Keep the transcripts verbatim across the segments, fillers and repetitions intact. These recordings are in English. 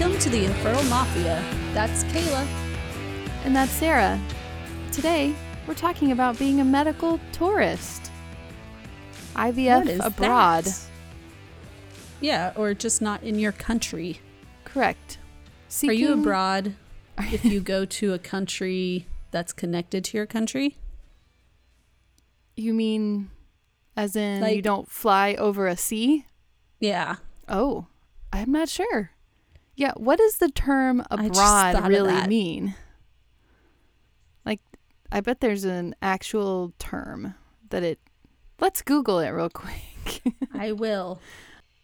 Welcome to the Infertile Mafia. That's Kayla. And that's Sarah. Today, we're talking about being a medical tourist. I V F abroad. That? Yeah, or just not in your country. Correct. Seeking... Are you abroad if you go to a country that's connected to your country? You mean as in like, you don't fly over a sea? Yeah. Oh, I'm not sure. Yeah, what does the term abroad really mean? Like, I bet there's an actual term that it... Let's Google it real quick. I will.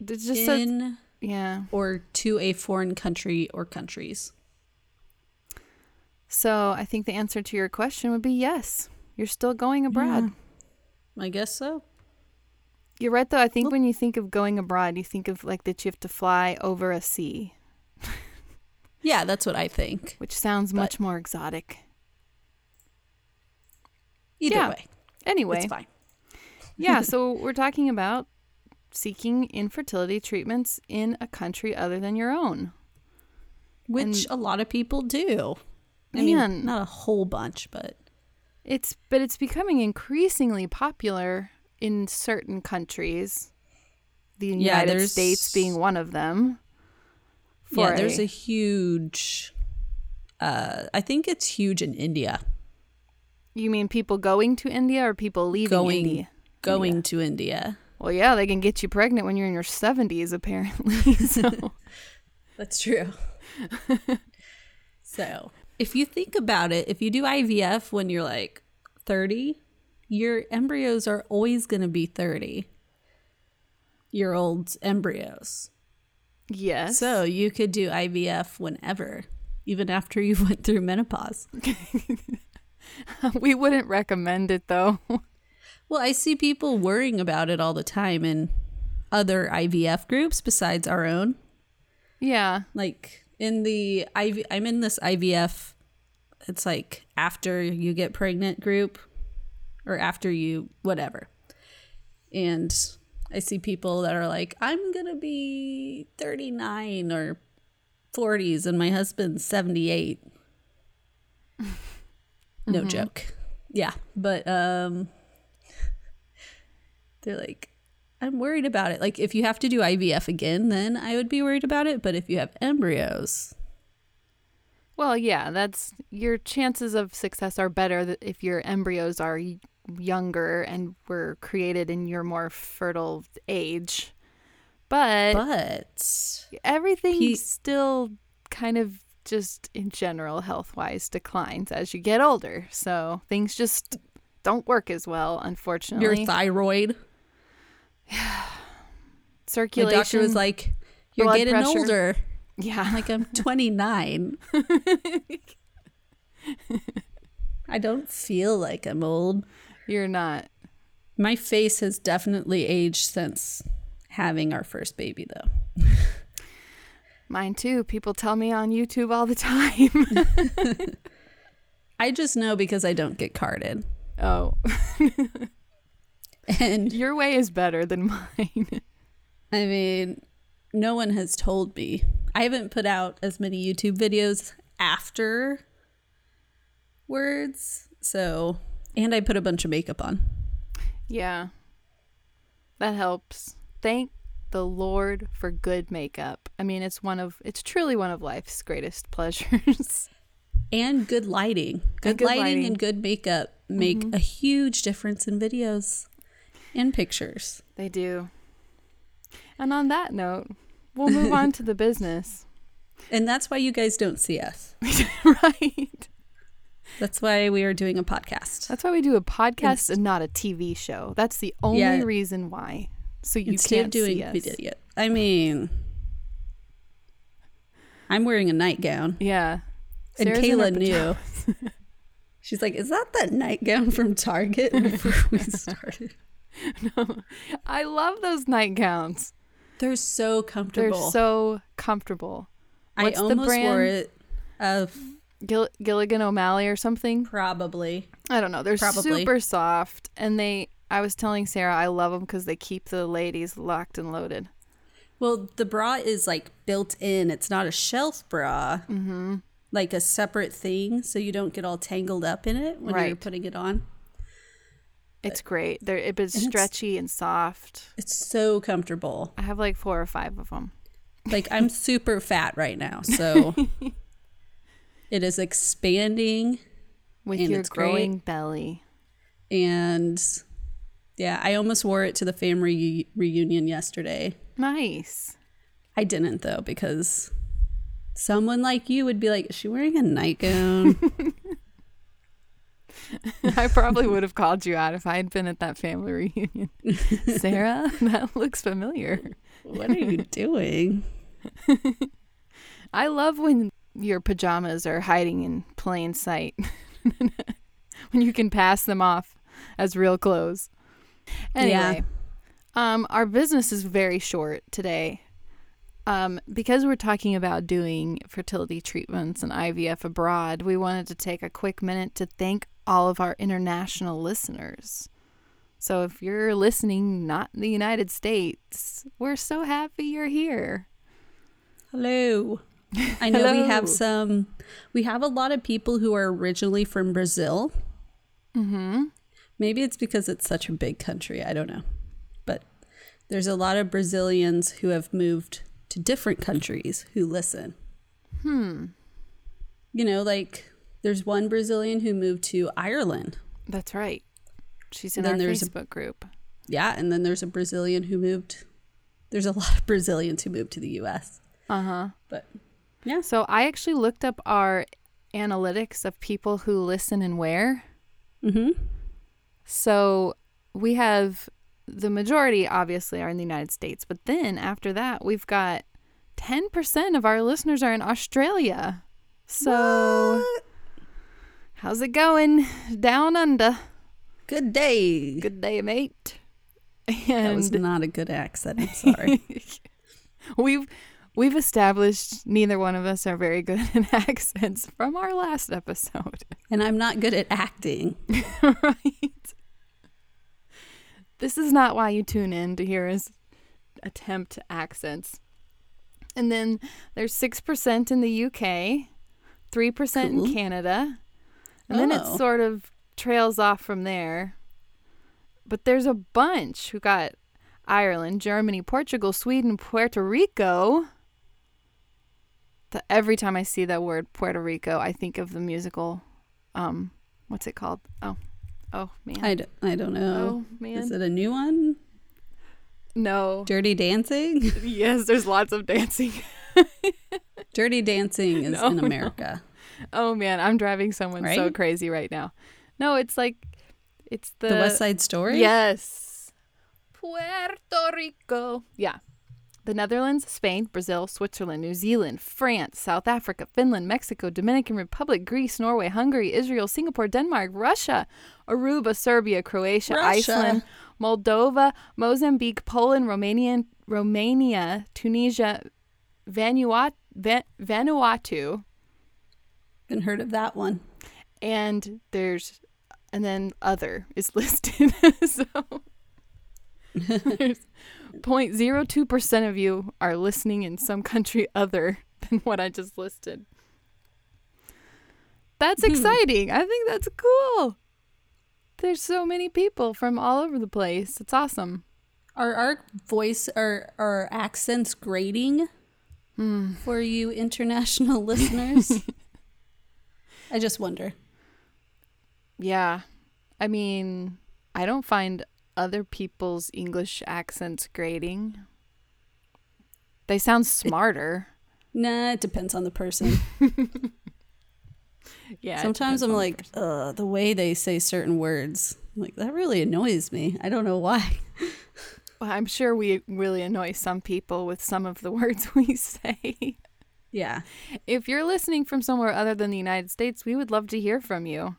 It's just in a, yeah. Or to a foreign country or countries. So I think the answer to your question would be yes. You're still going abroad. Yeah, I guess so. You're right, though. I think Look. when you think of going abroad, you think of like that you have to fly over a sea. Yeah, that's what I think. Which sounds but much more exotic. Either yeah. way. Anyway. It's fine. Yeah, so we're talking about seeking infertility treatments in a country other than your own. Which and, a lot of people do. I man, mean, not a whole bunch, but... it's But it's becoming increasingly popular in certain countries. The United yeah, States being one of them. For yeah, there's a, a huge... Uh, I think it's huge in India. You mean people going to India or people leaving going, India? Going yeah. to India. Well, yeah, they can get you pregnant when you're in your seventies, apparently. So. That's true. So, if you think about it, if you do I V F when you're like thirty, your embryos are always going to be thirty-year-old embryos. Yes. So, you could do I V F whenever, even after you went through menopause. We wouldn't recommend it, though. Well, I see people worrying about it all the time in other I V F groups besides our own. Yeah. Like in the, I V, I'm in this I V F, it's like after you get pregnant group or after you, whatever. And I see people that are like, I'm going to be thirty-nine or forties and my husband's seventy-eight. No mm-hmm. joke. Yeah. But, um... they're like, I'm worried about it. Like, if you have to do I V F again, then I would be worried about it. But if you have embryos. Well, yeah, that's your chances of success are better if your embryos are younger and were created in your more fertile age. But, but everything pe- still kind of just in general health-wise declines as you get older. So things just don't work as well, unfortunately. Your thyroid. Circulation. The doctor was like, you're getting pressure. Older. Yeah. I'm like, I'm twenty-nine. I don't feel like I'm old. You're not. My face has definitely aged since having our first baby, though. Mine, too. People tell me on YouTube all the time. I just know because I don't get carded. Oh. And your way is better than mine. I mean, no one has told me. I haven't put out as many YouTube videos afterwards. So, and I put a bunch of makeup on. Yeah. That helps. Thank the Lord for good makeup. I mean, it's one of it's truly one of life's greatest pleasures. And good lighting. Good, and good lighting, lighting and good makeup make mm-hmm. a huge difference in videos. In pictures. They do. And on that note, we'll move on to the business. And that's why you guys don't see us. Right. That's why we are doing a podcast. That's why we do a podcast it's, and not a T V show. That's the only yeah, reason why. So you can't doing see us. Video yet. I mean, I'm wearing a nightgown. Yeah. And Sarah's Kayla knew. She's like, is that that nightgown from Target before we started? No, I love those nightgowns. They're so comfortable. They're so comfortable. What's I almost the brand? wore it of Gill- Gilligan O'Malley or something. Probably. I don't know. They're probably. super soft, and they. I was telling Sarah I love them because they keep the ladies locked and loaded. Well, the bra is like built in. It's not a shelf bra, mm-hmm. like a separate thing, so you don't get all tangled up in it when right. you're putting it on. It's great. They're, it, it's and stretchy it's, and soft. It's so comfortable. I have like four or five of them. Like, I'm super fat right now, so it is expanding. With your growing great. belly. And yeah, I almost wore it to the family reunion yesterday. Nice. I didn't, though, because someone like you would be like, is she wearing a nightgown? I probably would have called you out if I had been at that family reunion. Sarah, that looks familiar. What are you doing? I love when your pajamas are hiding in plain sight. When you can pass them off as real clothes. Anyway, yeah. um, our business is very short today. Um, because we're talking about doing fertility treatments and I V F abroad, we wanted to take a quick minute to thank all of our international listeners. So if you're listening not in the United States, we're so happy you're here. Hello. I know Hello. we have some, we have a lot of people who are originally from Brazil. Mm-hmm. Maybe it's because it's such a big country. I don't know. But there's a lot of Brazilians who have moved to different countries who listen. Hmm. You know, like there's one Brazilian who moved to Ireland. That's right. She's in our Facebook group. Yeah. And then there's a Brazilian who moved. There's a lot of Brazilians who moved to the U S. Uh-huh. But yeah. So I actually looked up our analytics of people who listen and where. Mm-hmm. So we have the majority, obviously, are in the United States. But then after that, we've got ten percent of our listeners are in Australia. So what? How's it going down under? Good day. Good day, mate. And that was not a good accent. I'm sorry. We've... We've established neither one of us are very good at accents from our last episode. And I'm not good at acting. Right. This is not why you tune in to hear us attempt accents. And then there's six percent in the U K, three percent cool. in Canada. And oh. then it sort of trails off from there. But there's a bunch who got Ireland, Germany, Portugal, Sweden, Puerto Rico. Every time I see that word Puerto Rico, I think of the musical. Um, what's it called? Oh, oh man. I don't, I don't know. Oh man. Is it a new one? No. Dirty Dancing? Yes, there's lots of dancing. Dirty Dancing is no, in America. No. Oh man, I'm driving someone right? so crazy right now. No, it's like, it's the... The West Side Story? Yes. Puerto Rico. Yeah. The Netherlands, Spain, Brazil, Switzerland, New Zealand, France, South Africa, Finland, Mexico, Dominican Republic, Greece, Norway, Hungary, Israel, Singapore, Denmark, Russia, Aruba, Serbia, Croatia, Russia. Iceland, Moldova, Mozambique, Poland, Romania, Romania, Tunisia, Vanuatu. Vanuatu. Been heard of that one. And there's, and then other is listed. So there's zero point zero two percent of you are listening in some country other than what I just listed. That's mm-hmm. exciting. I think that's cool. There's so many people from all over the place. It's awesome. Are our voice, are our accents grating mm. for you international listeners? I just wonder. Yeah. I mean, I don't find other people's English accents grating. They sound smarter. It, nah, it depends on the person. Yeah. Sometimes I'm like, the, uh, the way they say certain words, I'm like, that really annoys me. I don't know why. Well, I'm sure we really annoy some people with some of the words we say. Yeah. If you're listening from somewhere other than the United States, we would love to hear from you.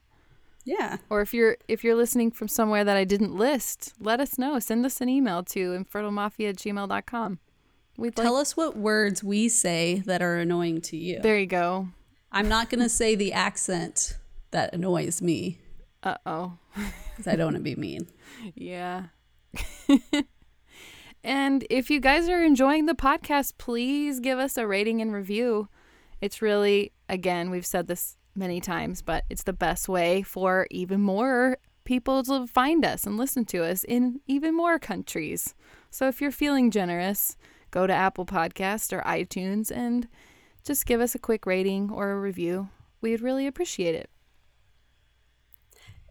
Yeah. Or if you're if you're listening from somewhere that I didn't list, let us know. Send us an email to infertile mafia at gmail dot com. We'd Tell like- us what words we say that are annoying to you. There you go. I'm not going to say the accent that annoys me. Uh-oh. Because I don't want to be mean. Yeah. And if you guys are enjoying the podcast, please give us a rating and review. It's really, again, we've said this many times, but it's the best way for even more people to find us and listen to us in even more countries. So if you're feeling generous, go to Apple Podcasts or iTunes and just give us a quick rating or a review. We'd really appreciate it.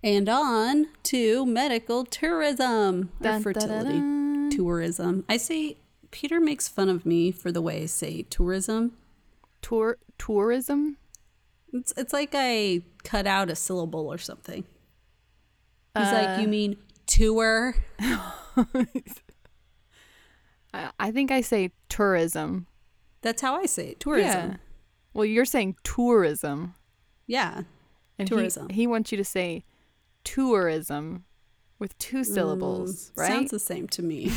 And on to medical tourism or fertility tourism. I say, Peter makes fun of me for the way I say tourism. Tour tourism? It's it's like I cut out a syllable or something. He's uh, like, you mean tour? I think I say tourism. That's how I say it, tourism. Yeah. Well, you're saying tourism. Yeah, and tourism. He, he wants you to say tourism with two syllables, mm, right? Sounds the same to me.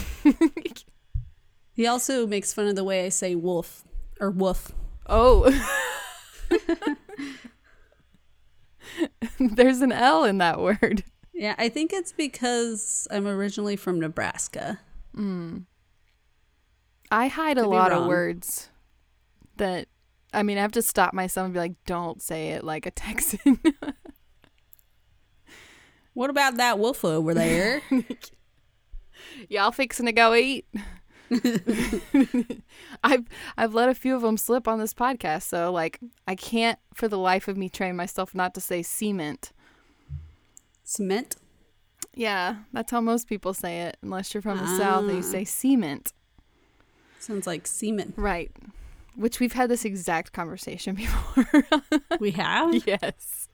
He also makes fun of the way I say wolf or woof. Oh. There's an L in that word. Yeah, I think it's because I'm originally from Nebraska. Mm. I hide Could a lot of words that, I mean, I have to stop myself and be like, don't say it like a Texan. What about that wolf over there? Y'all fixing to go eat. I've I've let a few of them slip on this podcast, so like I can't for the life of me train myself not to say cement. Cement? Yeah, that's how most people say it, unless you're from the ah. South and you say cement. Sounds like semen. Right. Which we've had this exact conversation before. We have? Yes.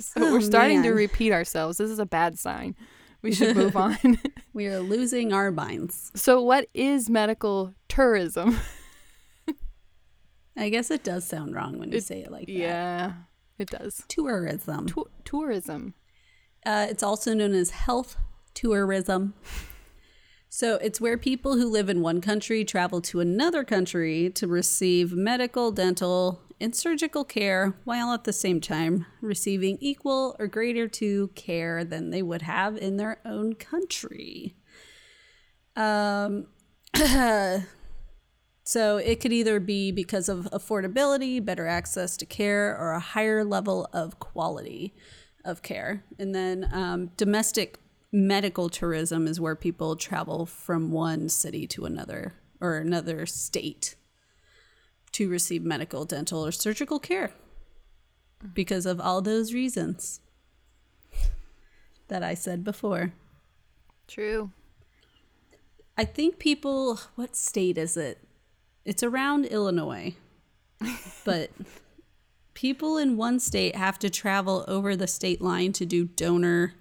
So oh, we're starting man. to repeat ourselves. This is a bad sign. We should move on. We are losing our minds. So what is medical tourism? I guess it does sound wrong when you it, say it like yeah, that. Yeah, it does. Tourism. Tu- tourism. Uh, it's also known as health tourism. So it's where people who live in one country travel to another country to receive medical, dental, and surgical care while at the same time receiving equal or greater to care than they would have in their own country. Um, so it could either be because of affordability, better access to care, or a higher level of quality of care. And then um, domestic medical tourism is where people travel from one city to another or another state to receive medical, dental, or surgical care because of all those reasons that I said before. True. I think people, what state is it? It's around Illinois, but people in one state have to travel over the state line to do donor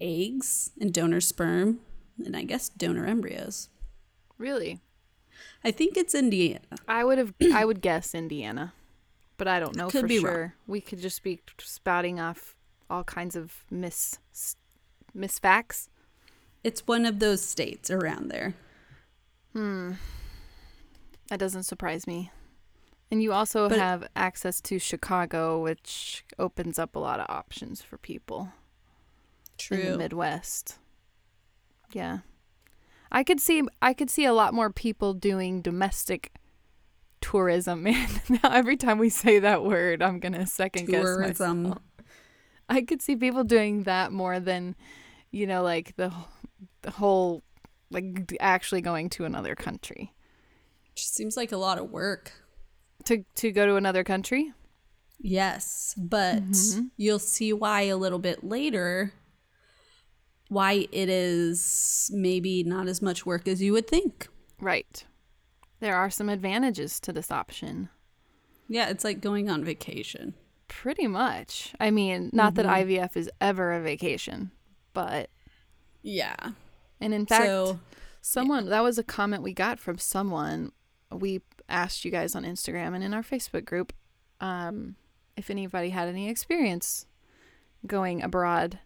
eggs and donor sperm and I guess donor embryos. Really? I think it's Indiana. I would have I would guess Indiana, but I don't know could for be sure. Wrong. We could just be spouting off all kinds of mis misfacts. It's one of those states around there. Hmm. That doesn't surprise me. And you also but have it, access to Chicago, which opens up a lot of options for people. True. In the Midwest. Yeah. I could see I could see a lot more people doing domestic tourism. Man, now every time we say that word, I'm going to second guess tourism. Myself. I could see people doing that more than, you know, like the, the whole, like actually going to another country. Just seems like a lot of work. To to go to another country? Yes, but mm-hmm. You'll see why a little bit later. Why it is maybe not as much work as you would think. Right. There are some advantages to this option. Yeah, it's like going on vacation. Pretty much. I mean, not mm-hmm. that I V F is ever a vacation, but... Yeah. And in fact, so, someone... Yeah. That was a comment we got from someone. We asked you guys on Instagram and in our Facebook group um, if anybody had any experience going abroad.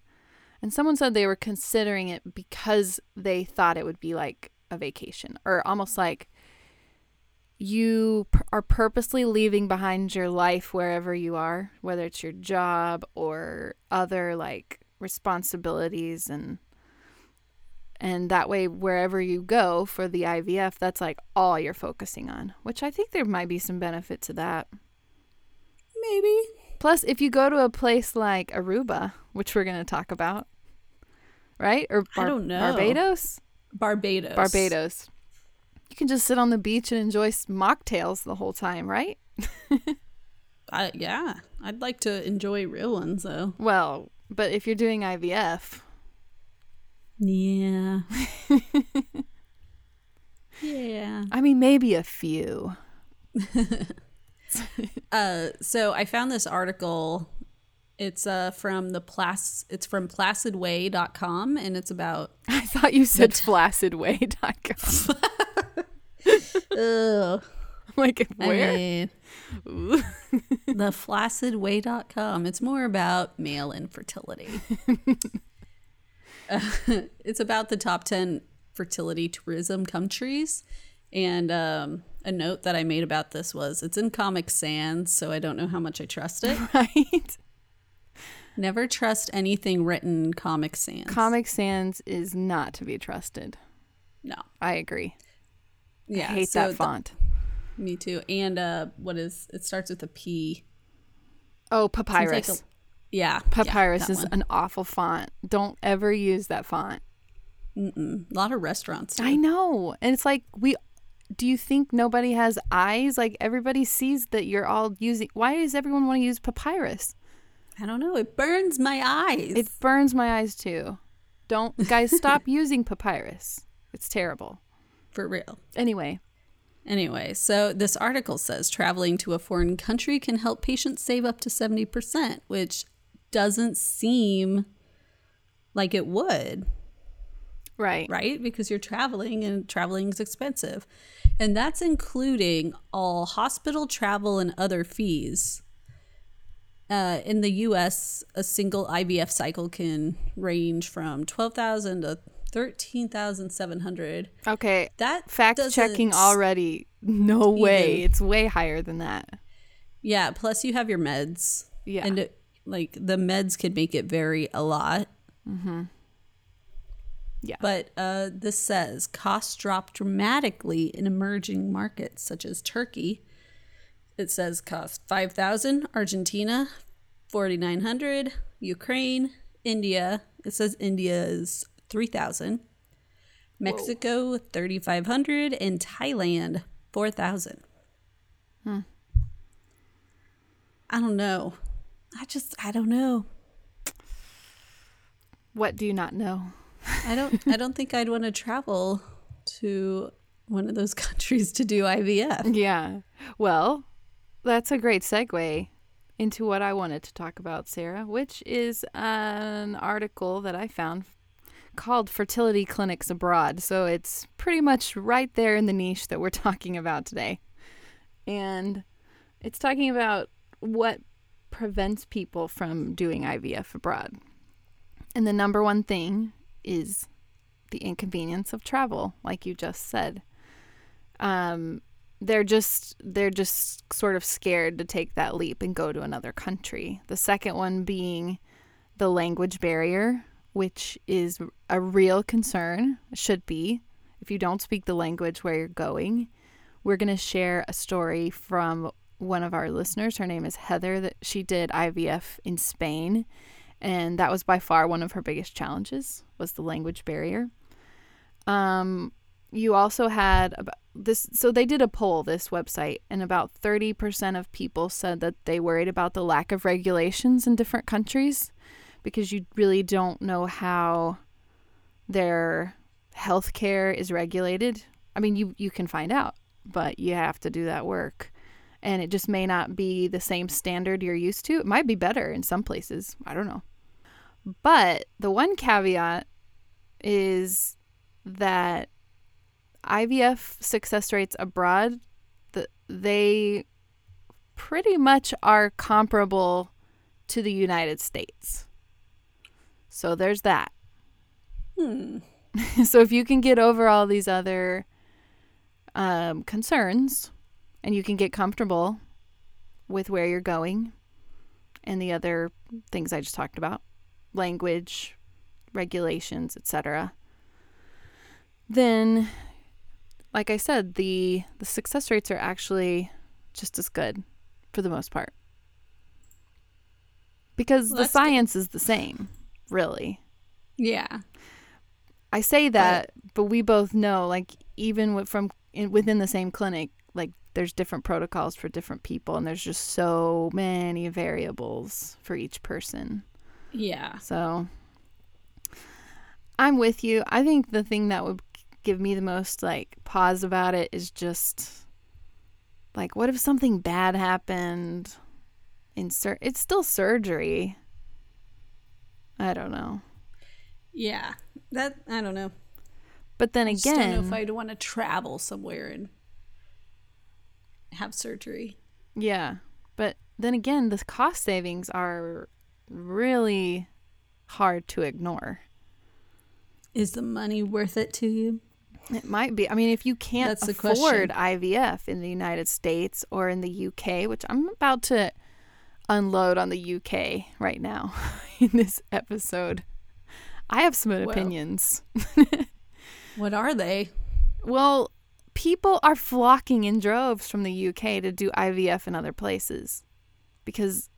And someone said they were considering it because they thought it would be like a vacation or almost like you pr- are purposely leaving behind your life wherever you are, whether it's your job or other like responsibilities and And that way, wherever you go for the I V F, that's like all you're focusing on, which I think there might be some benefit to that. Maybe. Plus, if you go to a place like Aruba, which we're going to talk about, right? Or Bar- I don't know. Barbados? Barbados. Barbados. You can just sit on the beach and enjoy mocktails the whole time, right? uh, yeah. I'd like to enjoy real ones, though. Well, but if you're doing I V F... Yeah. Yeah. I mean, maybe a few. uh, so I found this article. It's uh from the Plas- It's from placid way dot com, and it's about. I thought you said t- placid way dot com. Ugh. Like where? I mean, the placid way dot com. It's more about male infertility. Uh, it's about the top ten fertility tourism countries, and um, a note that I made about this was it's in Comic Sans, so I don't know how much I trust it. Right. Never trust anything written in Comic Sans. Comic Sans is not to be trusted. No. I agree. Yeah, I hate so that font. The, me too. And uh, what is, it starts with a P. Oh, Papyrus. Yeah. Papyrus yeah, is one. An awful font. Don't ever use that font. Mm-mm. A lot of restaurants do. I know. And it's like, we. do you think nobody has eyes? Like, everybody sees that you're all using. Why does everyone want to use Papyrus? I don't know. It burns my eyes. It burns my eyes, too. Don't. Guys, stop using Papyrus. It's terrible. For real. Anyway. Anyway, so this article says traveling to a foreign country can help patients save up to seventy percent, which... doesn't seem like it would, right? Right, because you're traveling, and traveling is expensive, and that's including all hospital travel and other fees. Uh, in the U S, a single I V F cycle can range from twelve thousand to thirteen thousand seven hundred. Okay, that fact checking already. No way, even. It's way higher than that. Yeah, plus you have your meds. Yeah, and. It, Like, the meds could make it vary a lot. Mm-hmm. Yeah. But uh, this says costs drop dramatically in emerging markets, such as Turkey. It says cost five thousand dollars, Argentina, forty-nine hundred dollars, Ukraine, India. It says India is three thousand dollars, Mexico, thirty-five hundred dollars, and Thailand, four thousand dollars. Hmm. I don't know. I just, I don't know. What do you not know? I don't, I don't think I'd want to travel to one of those countries to do I V F. Yeah. Well, that's a great segue into what I wanted to talk about, Sarah, which is an article that I found called Fertility Clinics Abroad. So it's pretty much right there in the niche that we're talking about today. And it's talking about what prevents people from doing I V F abroad. And the number one thing is the inconvenience of travel, like you just said. Um, they're just they're just sort of scared to take that leap and go to another country. The second one being the language barrier, which is a real concern, should be, if you don't speak the language where you're going. We're going to share a story from one of our listeners. Her name is Heather. That she did I V F in Spain, and that was by far one of her biggest challenges, was the language barrier. Um, you also had about this. So they did a poll, this website, and about thirty percent of people said that they worried about the lack of regulations in different countries, because you really don't know how their healthcare is regulated. I mean, you you can find out, but you have to do that work. And it just may not be the same standard you're used to. It might be better in some places. I don't know. But the one caveat is that I V F success rates abroad, they pretty much are comparable to the United States. So there's that. Hmm. So if you can get over all these other um, concerns... and you can get comfortable with where you're going and the other things I just talked about, language, regulations, et cetera, then, like I said, the, the success rates are actually just as good for the most part. Because well, the science good. is the same, really. Yeah. I say that, but, but we both know, like, even from in, within the same clinic, like, there's different protocols for different people, and there's just so many variables for each person. Yeah. So I'm with you. I think the thing that would give me the most, like, pause about it is just, like, what if something bad happened? In sur- it's still surgery. I don't know. Yeah. That, I don't know. But then I again... I don't know if I'd want to travel somewhere and have surgery. Yeah. But then again, the cost savings are really hard to ignore. Is the money worth it to you? It might be. I mean, if you can't That's afford I V F in the United States or in the U K, which I'm about to unload on the U K right now in this episode. I have some opinions. Well, what are they? Well, people are flocking in droves from the U K to do I V F in other places because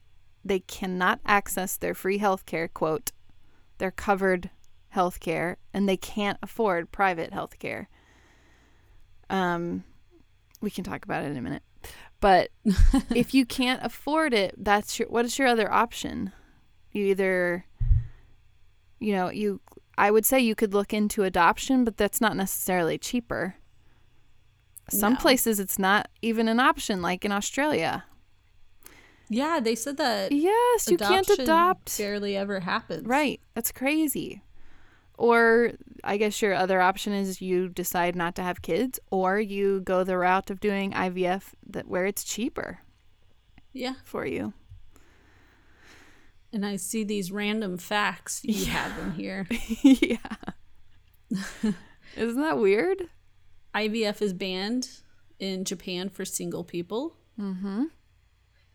they cannot access their free healthcare, quote, their covered healthcare, and they can't afford private healthcare. Um, we can talk about it in a minute. But if you can't afford it, that's your, what is your other option? You either, you know, you, I would say you could look into adoption, but that's not necessarily cheaper. Some no. places it's not even an option, like in Australia. Yeah, they said that. Yes, you can't adopt. Barely ever happens. Right. That's crazy. Or I guess your other option is you decide not to have kids, or you go the route of doing I V F that where it's cheaper. Yeah. For you. And I see these random facts you yeah. have in here. yeah. Isn't that weird? I V F is banned in Japan for single people. Mm-hmm.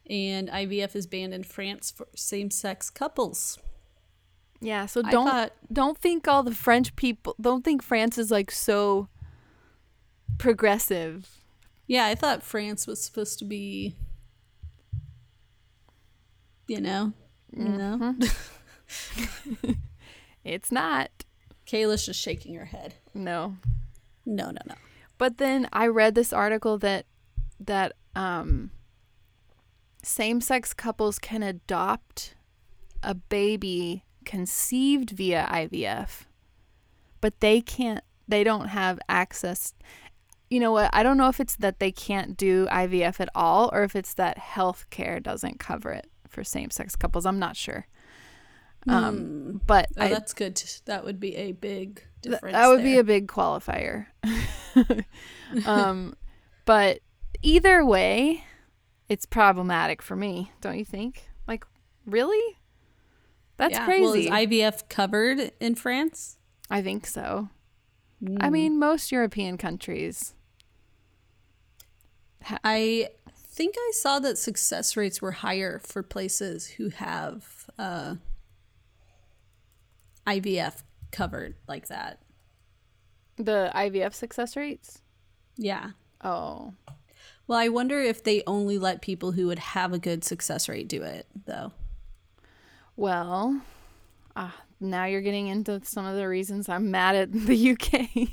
And I V F is banned in France for same-sex couples. Yeah, so don't thought, don't think all the French people, don't think France is like so progressive. Yeah, I thought France was supposed to be, you know, you know. Mm-hmm. It's not. Kayla's just shaking her head. No. No, no, no. But then I read this article that that um, same-sex couples can adopt a baby conceived via I V F, but they can't, they don't have access. You know what? I don't know if it's that they can't do I V F at all, or if it's that healthcare doesn't cover it for same-sex couples. I'm not sure. Mm. Um, but oh, I, that's good. That would be a big difference. That would there. be a big qualifier. um, but either way, it's problematic for me. Don't you think? Like, really? That's yeah. crazy. Well, is I V F covered in France? I think so. Mm. I mean, most European countries. Ha- I think I saw that success rates were higher for places who have uh, I V F covered like that. The I V F success rates? Yeah. Oh. Well, I wonder if they only let people who would have a good success rate do it, though. Well, uh, now you're getting into some of the reasons I'm mad at the U K.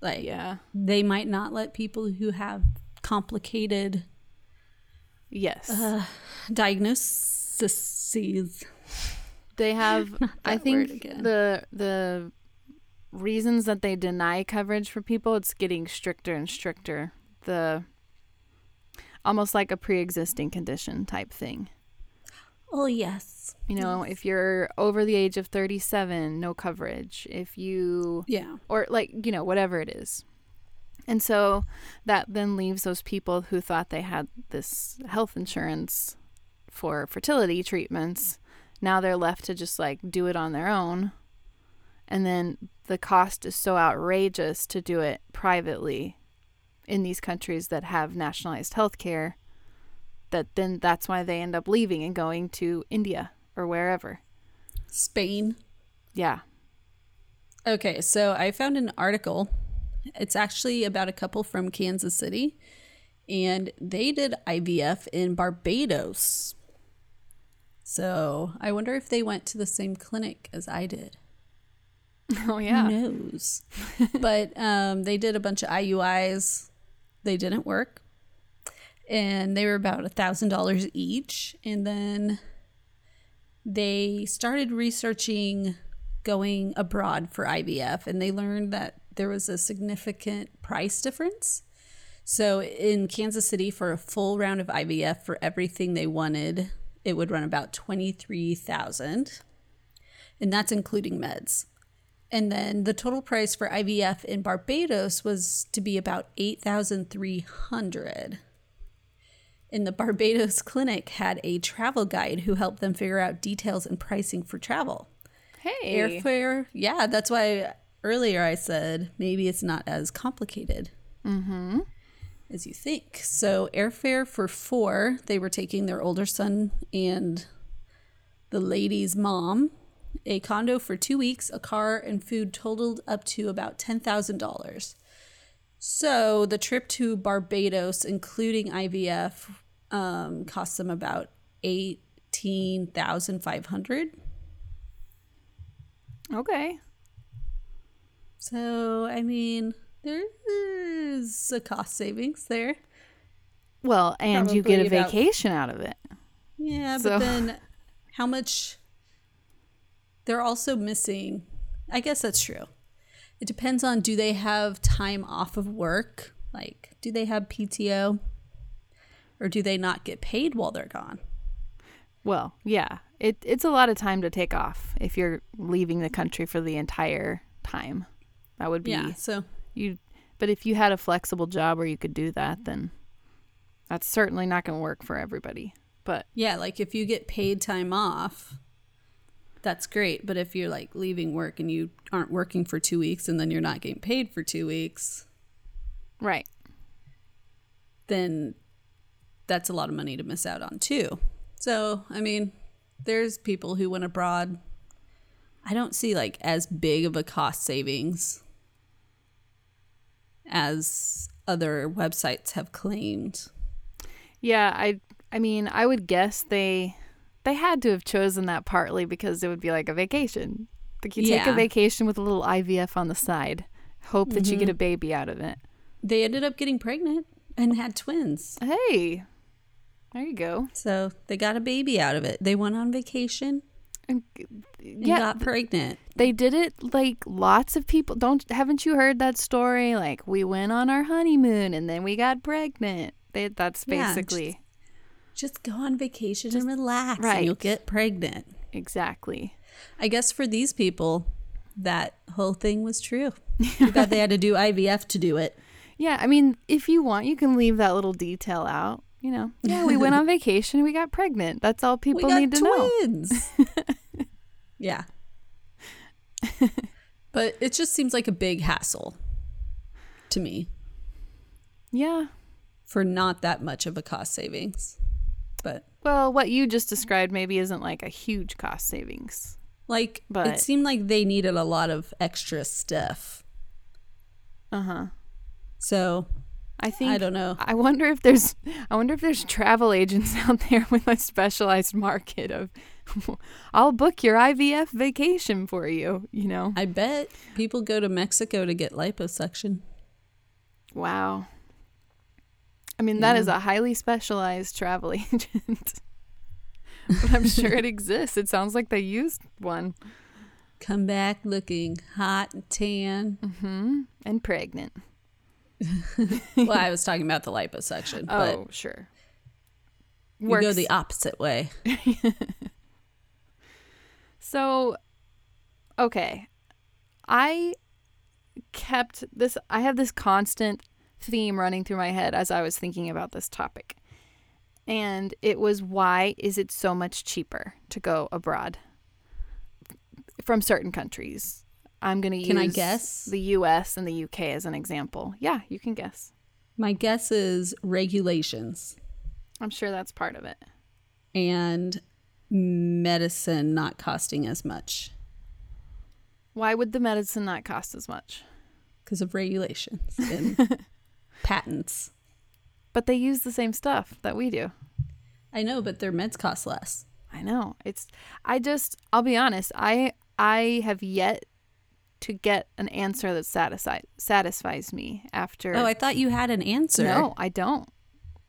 Like, yeah, they might not let people who have complicated yes uh, diagnoses. They have, I think, the the reasons that they deny coverage for people, it's getting stricter and stricter. The almost like a pre-existing condition type thing. Oh, yes. You know, yes. If you're over the age of thirty-seven, no coverage. If you... Yeah. Or, like, you know, whatever it is. And so that then leaves those people who thought they had this health insurance for fertility treatments. Now they're left to just, like, do it on their own. And then the cost is so outrageous to do it privately in these countries that have nationalized health care. That then that's why they end up leaving and going to India or wherever. Spain. Yeah. Okay, so I found an article. It's actually about a couple from Kansas City, and they did I V F in Barbados. So I wonder if they went to the same clinic as I did. Oh, yeah. Who knows? But um, they did a bunch of I U Is. They didn't work. And they were about one thousand dollars each. And then they started researching going abroad for I V F. And they learned that there was a significant price difference. So in Kansas City, for a full round of I V F for everything they wanted, it would run about twenty-three thousand dollars. And that's including meds. And then the total price for I V F in Barbados was to be about eight thousand three hundred dollars. And the Barbados clinic had a travel guide who helped them figure out details and pricing for travel. Hey. Airfare. Yeah, that's why earlier I said maybe it's not as complicated mm-hmm. as you think. So airfare for four, they were taking their older son and the lady's mom. A condo for two weeks, a car, and food totaled up to about ten thousand dollars. So the trip to Barbados, including I V F, um, cost them about eighteen thousand five hundred dollars. Okay. So, I mean, there is a cost savings there. Well, and probably you get a about, vacation out of it. Yeah, so. But then how much... They're also missing, I guess that's true. It depends on, do they have time off of work? Like, do they have P T O? Or do they not get paid while they're gone? Well, yeah. It, it's a lot of time to take off if you're leaving the country for the entire time. That would be, yeah, so. You. But if you had a flexible job where you could do that, then that's certainly not going to work for everybody. But yeah, like if you get paid time off... That's great, but if you're like leaving work and you aren't working for two weeks and then you're not getting paid for two weeks. Right. Then that's a lot of money to miss out on too. So, I mean, there's people who went abroad. I don't see like as big of a cost savings as other websites have claimed. Yeah, I I mean, I would guess they... They had to have chosen that partly because it would be like a vacation. Like you yeah. take a vacation with a little I V F on the side. Hope that mm-hmm. you get a baby out of it. They ended up getting pregnant and had twins. Hey, there you go. So they got a baby out of it. They went on vacation and, and yeah, got pregnant. They did it like lots of people. Don't haven't you heard that story? Like we went on our honeymoon and then we got pregnant. They, that's basically... Yeah, just- Just go on vacation Just, and relax right. and you'll get pregnant. Exactly. I guess for these people, that whole thing was true. You thought they had to do I V F to do it. Yeah. I mean, if you want, you can leave that little detail out. You know, yeah, we went on vacation. We got pregnant. That's all people need to twins. Know. Twins. Yeah. But it just seems like a big hassle to me. Yeah. For not that much of a cost savings. But well, what you just described maybe isn't like a huge cost savings. Like, but it seemed like they needed a lot of extra stuff. Uh-huh. So I think I don't know. I wonder if there's I wonder if there's travel agents out there with a specialized market of I'll book your I V F vacation for you, you know. I bet people go to Mexico to get liposuction. Wow. I mean, that yeah. is a highly specialized travel agent. But I'm sure it exists. It sounds like they used one. Come back looking hot and tan. Mm-hmm. And pregnant. Well, I was talking about the liposuction. Oh, but sure. You Works. Go the opposite way. So, okay. I kept this. I have this constant theme running through my head as I was thinking about this topic, and it was, why is it so much cheaper to go abroad from certain countries? I'm gonna use can I guess the U S and the U K as an example. Yeah, you can guess. My guess is regulations. I'm sure that's part of it. And medicine not costing as much. Why would the medicine not cost as much? Because of regulations and patents. But they use the same stuff that we do. I know, but their meds cost less. I know. It's, I just, I'll be honest, I I have yet to get an answer that satisfies satisfies me after. Oh, I thought you had an answer. No, I don't.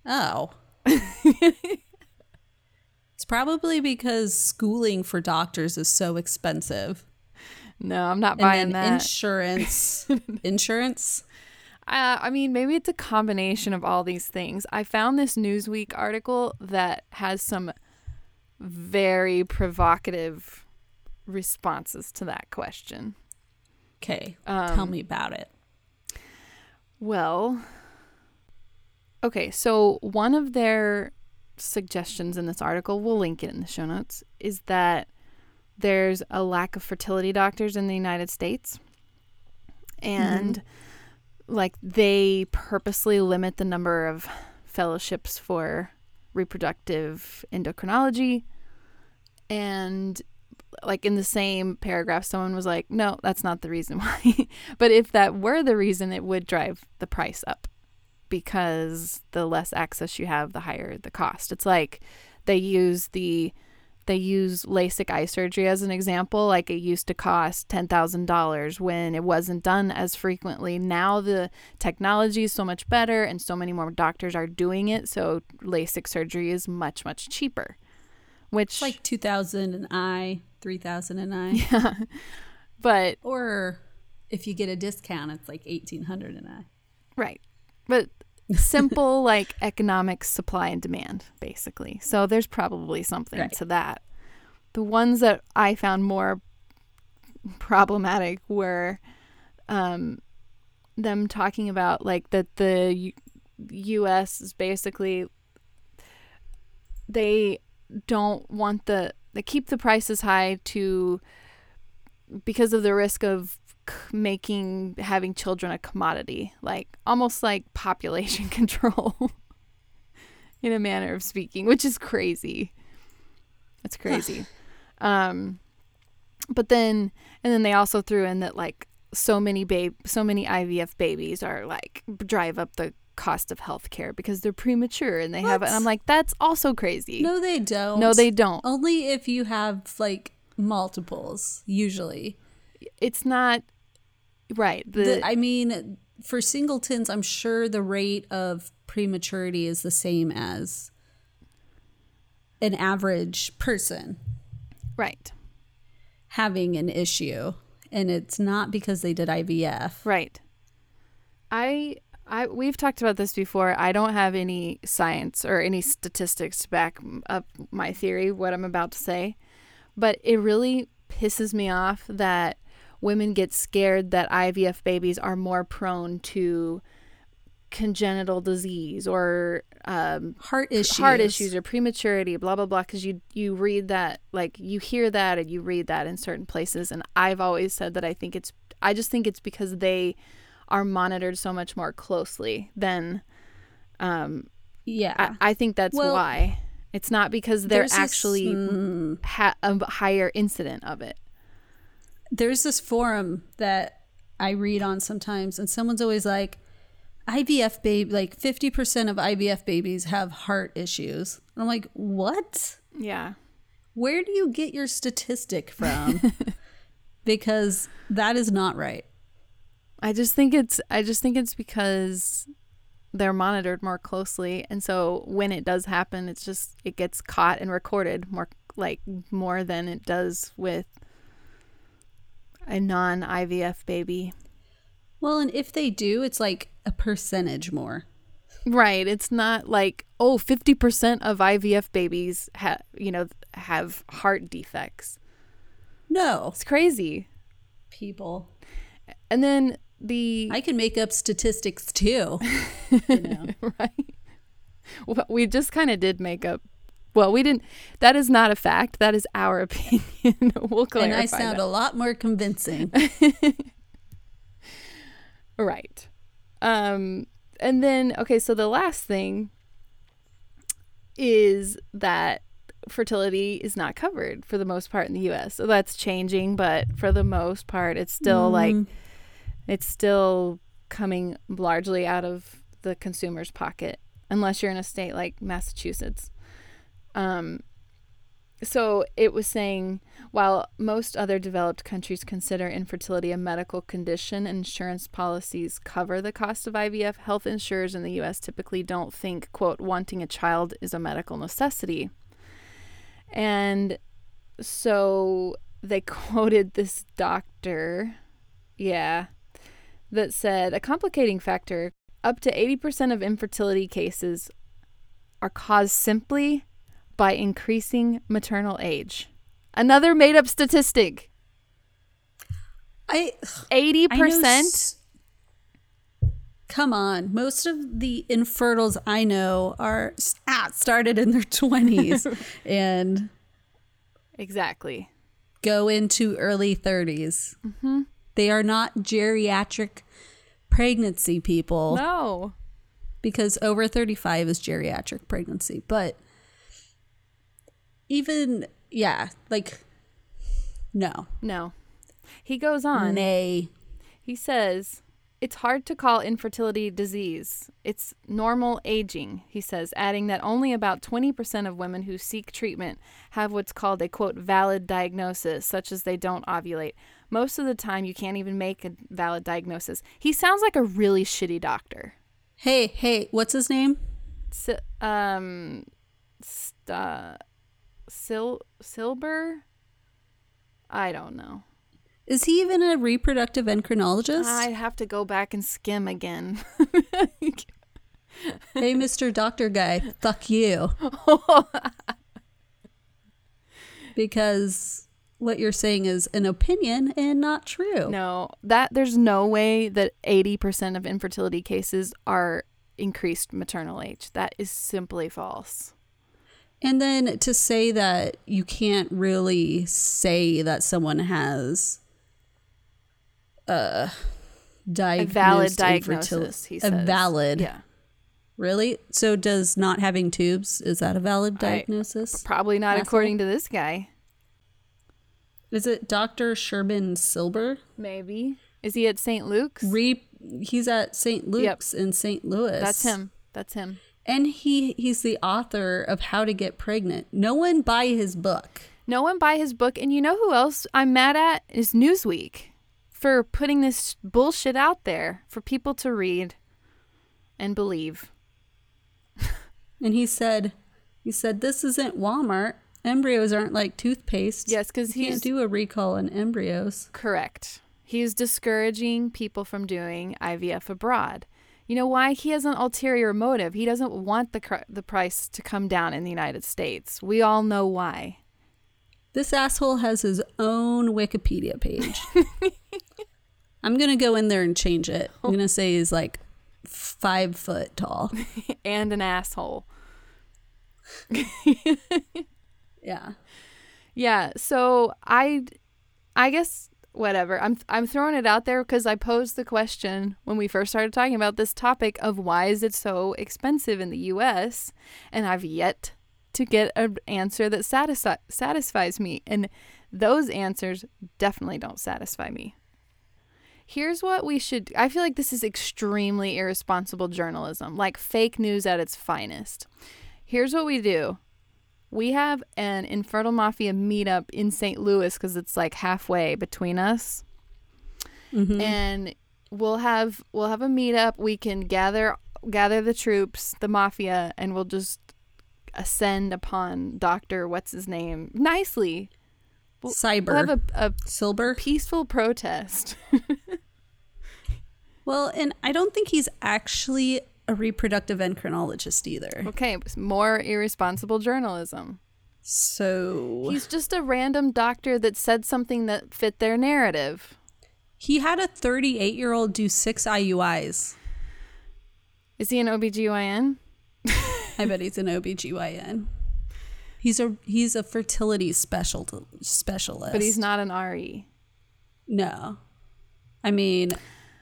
Oh. It's probably because schooling for doctors is so expensive. No, I'm not buying that. Insurance. Insurance? Uh, I mean, maybe it's a combination of all these things. I found this Newsweek article that has some very provocative responses to that question. Okay, um, tell me about it. Well, okay, so one of their suggestions in this article, we'll link it in the show notes, is that there's a lack of fertility doctors in the United States. And... Mm-hmm. Like, they purposely limit the number of fellowships for reproductive endocrinology. And, like, in the same paragraph, someone was like, no, that's not the reason why. But if that were the reason, it would drive the price up. Because the less access you have, the higher the cost. It's like they use the... They use LASIK eye surgery as an example. Like, it used to cost ten thousand dollars when it wasn't done as frequently. Now the technology is so much better and so many more doctors are doing it. So LASIK surgery is much, much cheaper. Which it's like two thousand dollars an eye, three thousand dollars an eye. Yeah. But or if you get a discount, it's like eighteen hundred dollars an eye. Right. But simple, like, economic supply and demand, basically. So there's probably something right. to that. The ones that I found more problematic were um, them talking about, like, that the U- U.S. is basically, they don't want the, they keep the prices high to, because of the risk of making having children a commodity, like almost like population control in a manner of speaking, which is crazy. That's crazy. um but then and then they also threw in that, like, so many babe so many I V F babies are, like, drive up the cost of healthcare because they're premature and they what? have and I'm like, that's also crazy. No, they don't. No, they don't. Only if you have, like, multiples, usually. It's not right. The, the, I mean, for singletons, I'm sure the rate of prematurity is the same as an average person. Right. Having an issue. And it's not because they did I V F. Right. I, I, we've talked about this before. I don't have any science or any statistics to back up my theory, what I'm about to say. But it really pisses me off that women get scared that I V F babies are more prone to congenital disease or um, heart issues, heart issues or prematurity, blah, blah, blah. Because you, you read that, like, you hear that and you read that in certain places. And I've always said that I think it's, I just think it's because they are monitored so much more closely than, um, yeah, I, I think that's well, why. It's not because they're actually this, mm, ha- a higher incident of it. There's this forum that I read on sometimes, and someone's always like, I V F baby, like fifty percent of I V F babies have heart issues. And I'm like, what? Yeah. Where do you get your statistic from? Because that is not right. I just think it's, I just think it's because they're monitored more closely, and so when it does happen, it's just, it gets caught and recorded more, like, more than it does with a non-I V F baby. Well, and if they do, it's like a percentage more. Right. It's not like, oh, fifty percent of I V F babies have, you know, have heart defects. No. It's crazy. People. And then The I can make up statistics too, you know. Right? Well, we just kind of did make up. Well, we didn't. That is not a fact. That is our opinion. We'll clarify. And I sound that. a lot more convincing, right? Um, and then okay, so the last thing is that fertility is not covered for the most part in the U S. So that's changing, but for the most part, it's still mm. like it's still coming largely out of the consumer's pocket, unless you're in a state like Massachusetts. Um, so it was saying, while most other developed countries consider infertility a medical condition, insurance policies cover the cost of I V F. Health insurers in the U S typically don't think, quote, wanting a child is a medical necessity. And so they quoted this doctor, yeah, that said, a complicating factor, up to eighty percent of infertility cases are caused simply by increasing maternal age. Another made-up statistic. I eighty percent? I s- Come on. Most of the infertiles I know are ah, started in their twenties and exactly go into early thirties. Mm-hmm. They are not geriatric pregnancy people. No. Because over thirty-five is geriatric pregnancy, but even, yeah, like, no. No. He goes on. Nay. He says, it's hard to call infertility disease. It's normal aging, he says, adding that only about twenty percent of women who seek treatment have what's called a, quote, valid diagnosis, such as they don't ovulate. Most of the time, you can't even make a valid diagnosis. He sounds like a really shitty doctor. Hey, hey, what's his name? S- um, st- uh... Sil Silber? I don't know. Is he even a reproductive endocrinologist? I'd have to go back and skim again. Hey, Mister Doctor Guy, fuck you. Because what you're saying is an opinion and not true. No, that there's no way that eighty percent of infertility cases are increased maternal age. That is simply false. And then to say that you can't really say that someone has a diagnosed a valid diagnosis, he says. A valid. Yeah. Really? So does not having tubes, is that a valid diagnosis? I, probably not, That's according it. to this guy. Is it Doctor Sherman Silber? Maybe. Is he at Saint Luke's? Re- he's at Saint Luke's yep. in Saint Louis. That's him. That's him. And he, he's the author of How to Get Pregnant. No one buy his book. No one buy his book. And you know who else I'm mad at is Newsweek for putting this bullshit out there for people to read and believe. And he said, he said, this isn't Walmart. Embryos aren't like toothpaste. Yes, because he can't do a recall on embryos. Correct. He's discouraging people from doing I V F abroad. You know why? He has an ulterior motive. He doesn't want the cr- the price to come down in the United States. We all know why. This asshole has his own Wikipedia page. I'm going to go in there and change it. I'm going to say he's like five foot tall. And an asshole. Yeah. Yeah. So I, I guess... Whatever. I'm I'm throwing it out there because I posed the question when we first started talking about this topic of why is it so expensive in the U S and I've yet to get an answer that satisfi- satisfies me. And those answers definitely don't satisfy me. Here's what we should... I feel like this is extremely irresponsible journalism, like fake news at its finest. Here's what we do. We have an Infertile Mafia meetup in Saint Louis because it's like halfway between us. Mm-hmm. And we'll have we'll have a meetup. We can gather gather the troops, the mafia, and we'll just ascend upon Doctor What's His Name nicely. We'll, Cyber. We'll have a, a Silber peaceful protest. Well, and I don't think he's actually a reproductive endocrinologist either. Okay, more irresponsible journalism. So he's just a random doctor that said something that fit their narrative. He had a thirty-eight-year-old do six I U Is. Is he an O B G Y N? I bet he's an O B G Y N. He's a he's a fertility special specialist. But he's not an R E. No. I mean,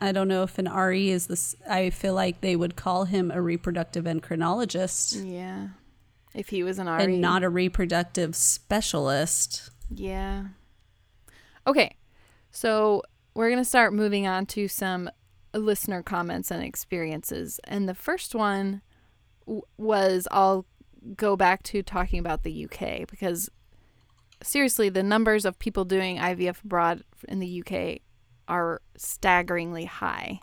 I don't know if an R E is this. I feel like they would call him a reproductive endocrinologist. Yeah. If he was an R E. And not a reproductive specialist. Yeah. Okay. So we're going to start moving on to some listener comments and experiences. And the first one w- was, I'll go back to talking about the U K, because seriously, the numbers of people doing I V F abroad in the U K are staggeringly high.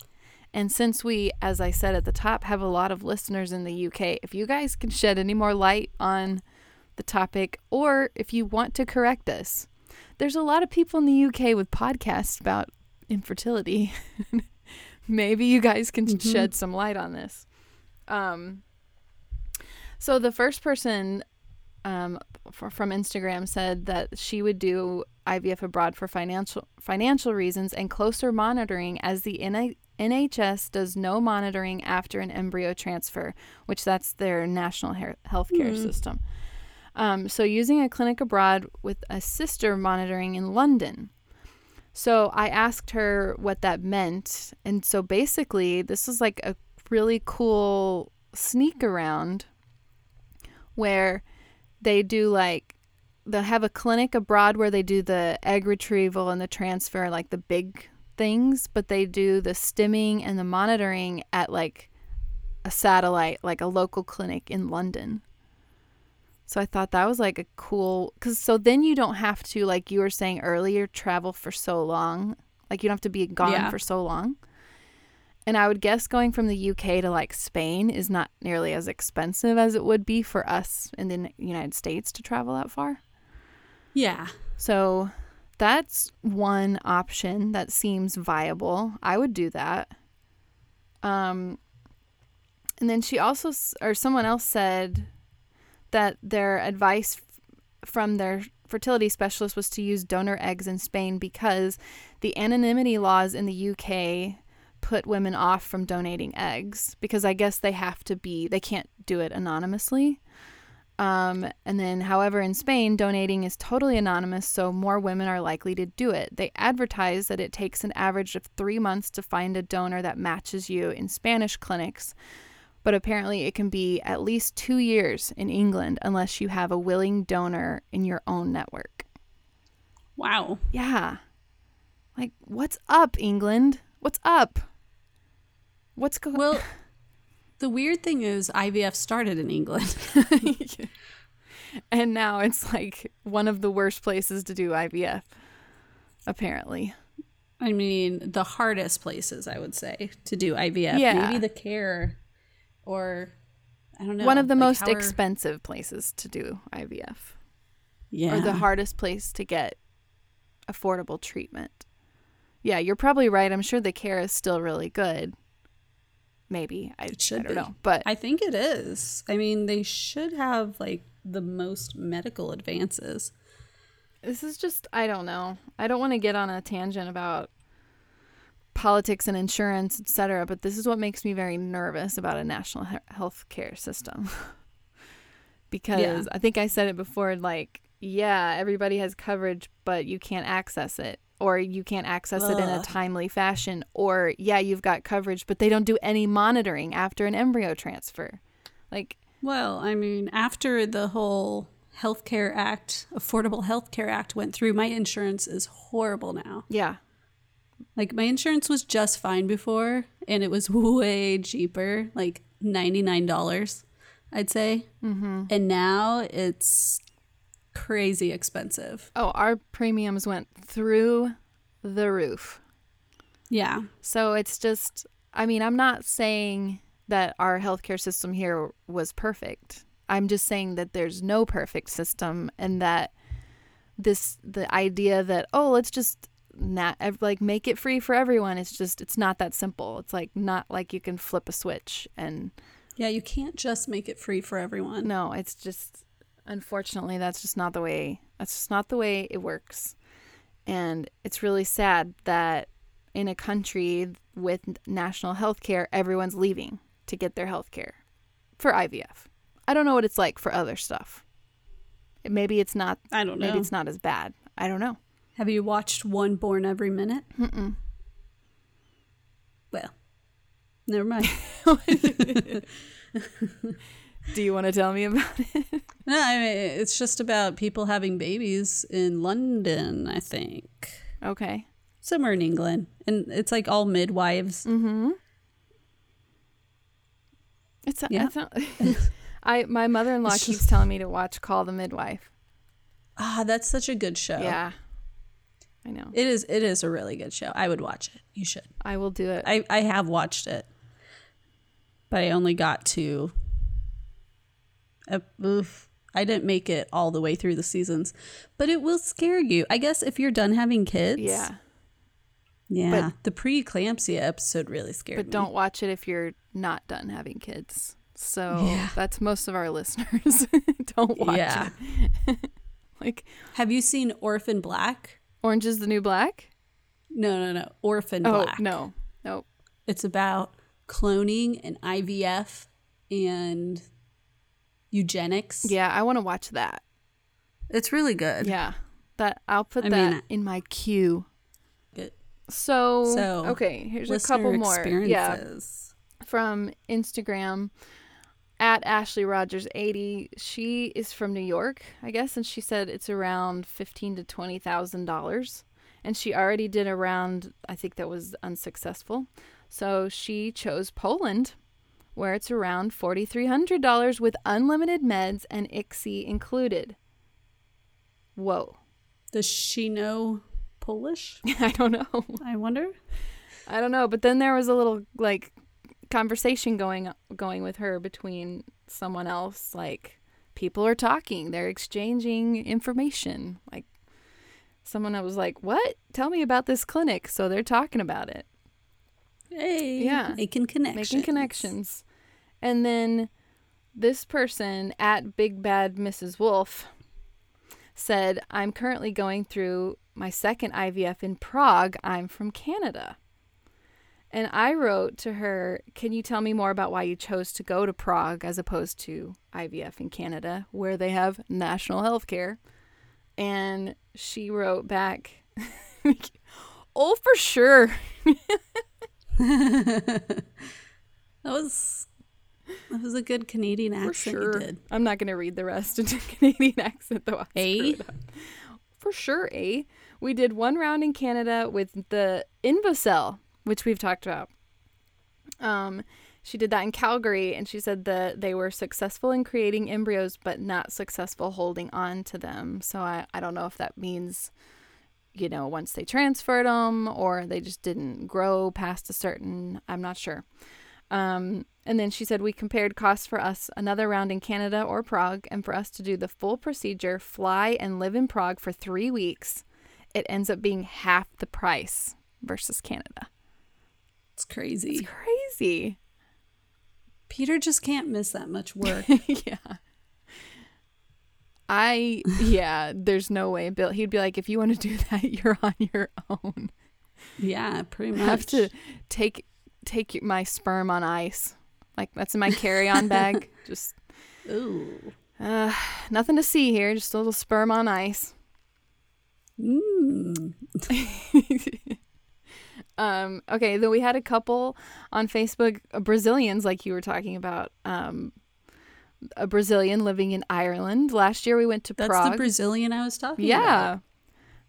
And since we, as I said at the top, have a lot of listeners in the U K, if you guys can shed any more light on the topic, or if you want to correct us, there's a lot of people in the U K with podcasts about infertility. Maybe you guys can mm-hmm. shed some light on this. Um, so the first person um, for, from Instagram said that she would do I V F abroad for financial financial reasons and closer monitoring, as the N I H N H S does no monitoring after an embryo transfer, which that's their national health care mm. system. Um, so using a clinic abroad with a sister monitoring in London. So I asked her what that meant. And so basically, this is like a really cool sneak around where they do like, they'll have a clinic abroad where they do the egg retrieval and the transfer, like the big things, but they do the stimming and the monitoring at like a satellite, like a local clinic in London. So I thought that was like a cool, because so then you don't have to, like you were saying earlier, travel for so long, like you don't have to be gone yeah. for so long. And I would guess going from the U K to like Spain is not nearly as expensive as it would be for us in the United States to travel that far. Yeah. So that's one option that seems viable. I would do that. Um, and then she also, or someone else said that their advice f- from their fertility specialist was to use donor eggs in Spain because the anonymity laws in the U K put women off from donating eggs, because I guess they have to be, they can't do it anonymously. Um, and then, however, in Spain, donating is totally anonymous, so more women are likely to do it. They advertise that it takes an average of three months to find a donor that matches you in Spanish clinics, but apparently it can be at least two years in England unless you have a willing donor in your own network. Wow. Yeah. Like, what's up, England? What's up? What's going on? Well- The weird thing is I V F started in England. yeah. And now it's like one of the worst places to do I V F, apparently. I mean, the hardest places, I would say, to do I V F. Yeah. Maybe the care, or I don't know. One of the like most our... expensive places to do I V F. Yeah. Or the hardest place to get affordable treatment. Yeah, you're probably right. I'm sure the care is still really good. Maybe. I, it should I don't be. know. But I think it is. I mean, they should have like the most medical advances. This is just, I don't know. I don't want to get on a tangent about politics and insurance, et cetera, but this is what makes me very nervous about a national he- health care system. Because yeah. I think I said it before, like, yeah, everybody has coverage, but you can't access it. Or you can't access Ugh. it in a timely fashion. Or, yeah, you've got coverage, but they don't do any monitoring after an embryo transfer. Like, well, I mean, after the whole Healthcare Act, Affordable Healthcare Act went through, my insurance is horrible now. Yeah. Like, my insurance was just fine before, and it was way cheaper, like ninety-nine dollars, I'd say. Mm-hmm. And now it's crazy expensive. Oh, our premiums went through the roof. Yeah. So it's just, I mean, I'm not saying that our healthcare system here was perfect. I'm just saying that there's no perfect system, and that this, the idea that, oh, let's just not like make it free for everyone. It's just, it's not that simple. It's like not like you can flip a switch and. Yeah, you can't just make it free for everyone. No, it's just. Unfortunately, that's just not the way, that's just not the way it works. And it's really sad that in a country with national health care, everyone's leaving to get their health care for I V F. I don't know what it's like for other stuff. Maybe it's not, I don't know. Maybe it's not as bad. I don't know. Have you watched One Born Every Minute? Mm-mm. Well, never mind. Do you want to tell me about it? No, I mean, it's just about people having babies in London, I think. Okay. Somewhere in England. And it's like all midwives. Mm-hmm. It's, yeah. It's not, I my mother-in-law it's keeps just, telling me to watch Call the Midwife. Ah, that's such a good show. Yeah. I know. It is it is a really good show. I would watch it. You should. I will do it. I, I have watched it. But I only got to uh, oof. I didn't make it all the way through the seasons. But it will scare you. I guess if you're done having kids. Yeah. Yeah. But, the preeclampsia episode really scared but me. But don't watch it if you're not done having kids. So yeah. That's most of our listeners. Don't watch yeah. it. Like, have you seen Orphan Black? Orange is the New Black? No, no, no. Orphan oh, Black. No, no. It's about cloning and I V F and eugenics. Yeah, I want to watch that. It's really good. Yeah, that I'll put I that mean, in my queue. Good. So, so okay, here's a couple more. Yeah, from Instagram. At Ashley Rogers eighty, she is from New York, I guess, and she said it's around fifteen to twenty thousand dollars, and she already did a round. I think that was unsuccessful, so she chose Poland, where it's around forty three hundred dollars with unlimited meds and I C S I included. Whoa! Does she know Polish? I don't know. I wonder. I don't know. But then there was a little like. conversation going going with her between someone else, like people are talking, they're exchanging information, like someone that was like, what, tell me about this clinic, so they're talking about it. Hey, yeah, making connections making connections and then this person at Big Bad Missus Wolf said, I'm currently going through my second I V F in Prague. I'm from Canada. And I wrote to her, can you tell me more about why you chose to go to Prague as opposed to I V F in Canada, where they have national health care? And she wrote back, oh, for sure. that was that was a good Canadian accent. For sure. You did. I'm not going to read the rest of the Canadian accent, though. Eh? For sure, eh? We did one round in Canada with the Invocell, which we've talked about. Um, she did that in Calgary, and she said that they were successful in creating embryos, but not successful holding on to them. So I, I don't know if that means, you know, once they transferred them or they just didn't grow past a certain, I'm not sure. Um, and then she said, we compared costs for us another round in Canada or Prague, and for us to do the full procedure, fly and live in Prague for three weeks, it ends up being half the price versus Canada. It's crazy. It's crazy. Peter just can't miss that much work. yeah. I, yeah, there's no way. Bill, he'd be like, if you want to do that, you're on your own. Yeah, pretty much. I have to take, take my sperm on ice. Like, that's in my carry-on bag. Just, ooh. Uh, nothing to see here. Just a little sperm on ice. Mmm. Um, okay, then we had a couple on Facebook, uh, Brazilians, like you were talking about, um, a Brazilian living in Ireland. Last year we went to That's Prague. That's the Brazilian I was talking yeah. about. Yeah.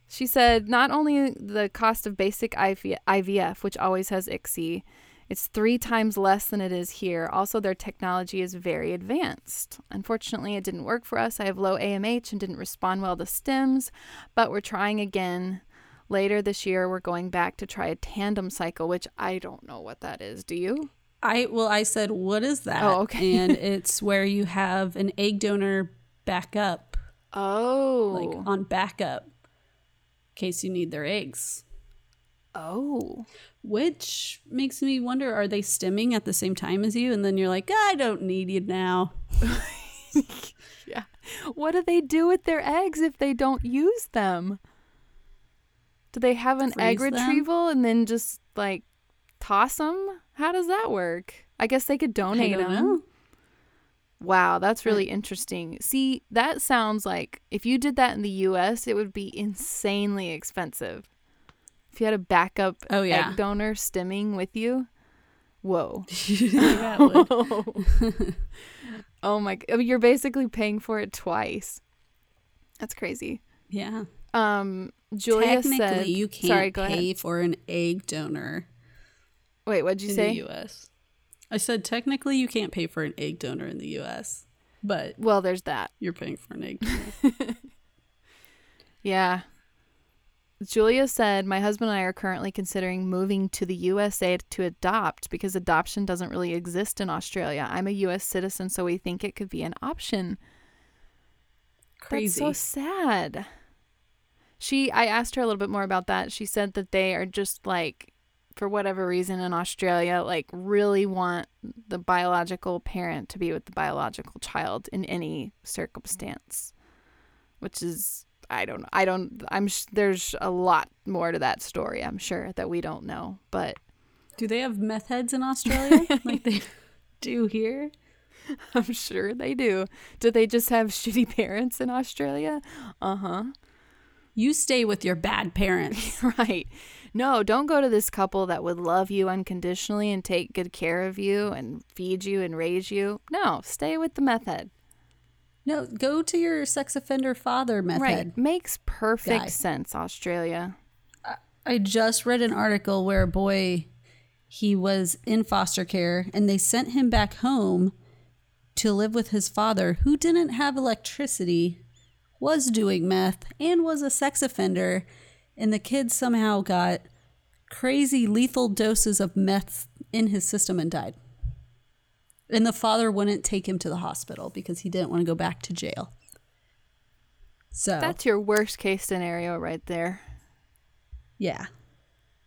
She said, not only the cost of basic I V F, which always has I C S I, it's three times less than it is here. Also, their technology is very advanced. Unfortunately, it didn't work for us. I have low A M H and didn't respond well to stims, but we're trying again. Later this year, we're going back to try a tandem cycle, which I don't know what that is. Do you? I Well, I said, what is that? Oh, okay. And it's where you have an egg donor backup. Oh. Like on backup in case you need their eggs. Oh. Which makes me wonder, are they stimming at the same time as you? And then you're like, I don't need you now. yeah. What do they do with their eggs if they don't use them? Do they have an egg retrieval them? And then just, like, toss them? How does that work? I guess they could donate them. Know. Wow, that's really interesting. See, that sounds like if you did that in the U S, it would be insanely expensive. If you had a backup oh, yeah. egg donor stimming with you, whoa. yeah, it would. Oh my, you're basically paying for it twice. That's crazy. Yeah. Um, Julia Technically, said, you can't sorry, go pay ahead. for an egg donor. Wait, what'd you in say? In the U S. I said, technically, you can't pay for an egg donor in the U S, but. Well, there's that. You're paying for an egg donor. Yeah. Julia said, my husband and I are currently considering moving to the U S A to adopt because adoption doesn't really exist in Australia. I'm a U S citizen, so we think it could be an option. Crazy. That's so sad. She, I asked her a little bit more about that. She said that they are just like, for whatever reason in Australia, like really want the biological parent to be with the biological child in any circumstance, which is... I don't know. I don't, I'm, sh- there's a lot more to that story, I'm sure, that we don't know, but. Do they have meth heads in Australia? Like they do here? I'm sure they do. Do they just have shitty parents in Australia? Uh-huh. You stay with your bad parents. Right. No, don't go to this couple that would love you unconditionally and take good care of you and feed you and raise you. No, stay with the meth head. No, go to your sex offender father method. Right. Makes perfect guy. sense, Australia. I just read an article where a boy, he was in foster care, and they sent him back home to live with his father, who didn't have electricity, was doing meth, and was a sex offender. And the kid somehow got crazy lethal doses of meth in his system and died. And the father wouldn't take him to the hospital because he didn't want to go back to jail. So that's your worst case scenario right there. Yeah.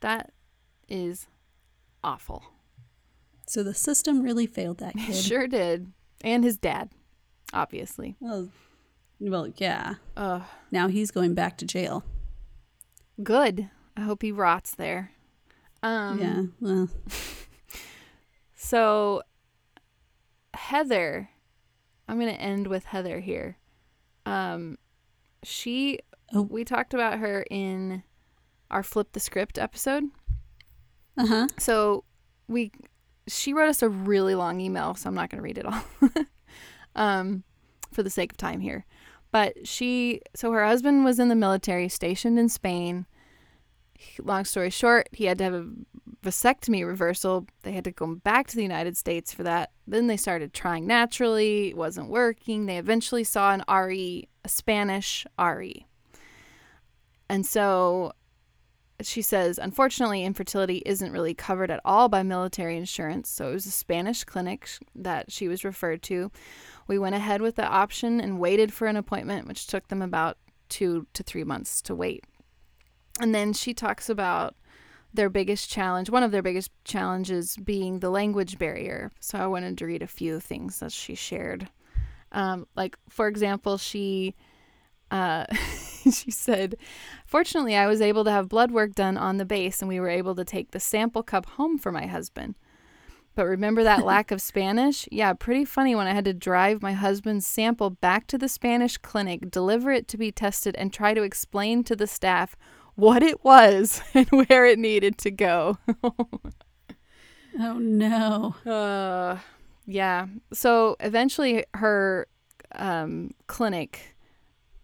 That is awful. So the system really failed that kid. It sure did. And his dad, obviously. Well, well yeah. Uh, now he's going back to jail. Good. I hope he rots there. Um, yeah, well. So... Heather, I'm going to end with Heather here. Um, she, oh. we talked about her in our Flip the Script episode. Uh-huh. So we, she wrote us a really long email, so I'm not going to read it all um, for the sake of time here. But she, so her husband was in the military stationed in Spain. Long story short, he had to have a vasectomy reversal. They had to go back to the United States for that. Then they started trying naturally. It wasn't working. They eventually saw an R E, a Spanish R E. And so she says, unfortunately, infertility isn't really covered at all by military insurance. So it was a Spanish clinic that she was referred to. We went ahead with the option and waited for an appointment, which took them about two to three months to wait. And then she talks about their biggest challenge, one of their biggest challenges being the language barrier. So I wanted to read a few things that she shared. Um, like, for example, she uh, she said, fortunately, I was able to have blood work done on the base and we were able to take the sample cup home for my husband. But remember that lack of Spanish? Yeah, pretty funny when I had to drive my husband's sample back to the Spanish clinic, deliver it to be tested, and try to explain to the staff what it was and where it needed to go. Oh, no. Uh, yeah. So eventually her um, clinic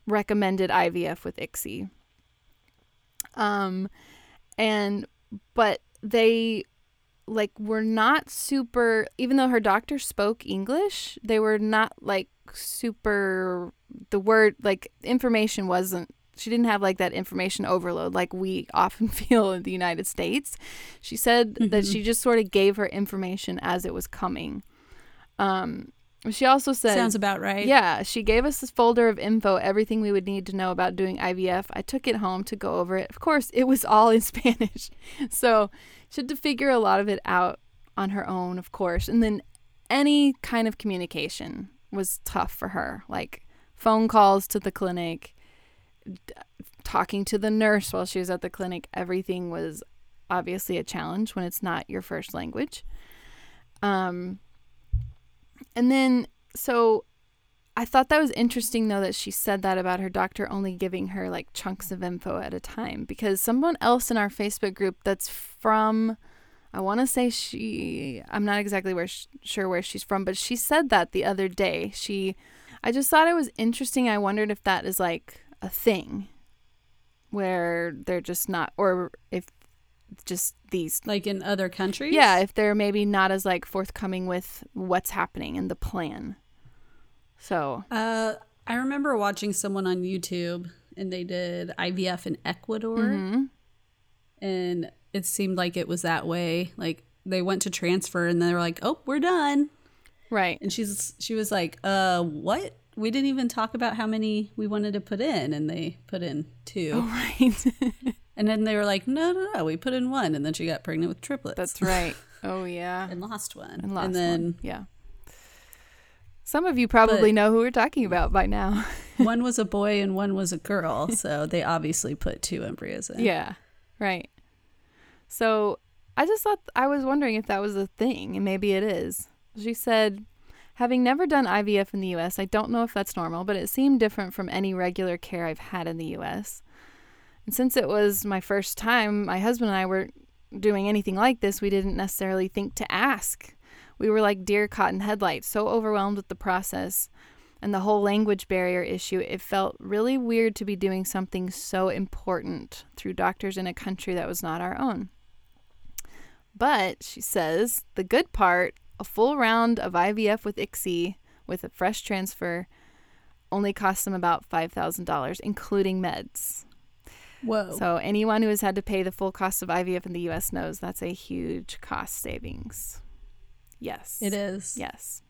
recommended I V F with I C S I. Um, and but they like were not super, even though her doctor spoke English, they were not like super, the word, like information wasn't, she didn't have like that information overload like we often feel in the United States. She said mm-hmm. that she just sort of gave her information as it was coming. Um, she also said... Sounds about right. Yeah. She gave us this folder of info, everything we would need to know about doing I V F. I took it home to go over it. Of course, it was all in Spanish. So she had to figure a lot of it out on her own, of course. And then any kind of communication was tough for her. Like phone calls to the clinic, talking to the nurse while she was at the clinic. Everything was obviously a challenge when it's not your first language. Um, and then, so I thought that was interesting though, that she said that about her doctor only giving her like chunks of info at a time, because someone else in our Facebook group that's from I want to say she, I'm not exactly where sh- sure where she's from, but she said that the other day. She, I just thought it was interesting. I wondered if that is like a thing where they're just not, or if just these. Like in other countries? Yeah, if they're maybe not as like forthcoming with what's happening and the plan. So. Uh, I remember watching someone on YouTube and they did I V F in Ecuador. Mm-hmm. And it seemed like it was that way. Like they went to transfer and they were like, oh, we're done. Right. And she's she was like, uh, what? We didn't even talk about how many we wanted to put in. And they put in two. Oh, right. And then they were like, no, no, no, we put in one. And then she got pregnant with triplets. That's right. Oh, yeah. And lost one. And lost and then, one. Yeah. Some of you probably know who we're talking about by now. One was a boy and one was a girl. So they obviously put two embryos in. Yeah. Right. So I just thought, I was wondering if that was a thing, and maybe it is. She said, having never done I V F in the U S, I don't know if that's normal, but it seemed different from any regular care I've had in the U S. And since it was my first time, my husband and I weren't doing anything like this, we didn't necessarily think to ask. We were like deer caught in headlights, so overwhelmed with the process and the whole language barrier issue. It felt really weird to be doing something so important through doctors in a country that was not our own. But, she says, the good part, a full round of I V F with I C S I with a fresh transfer only costs them about five thousand dollars, including meds. Whoa. So anyone who has had to pay the full cost of I V F in the U S knows that's a huge cost savings. Yes. It is. Yes.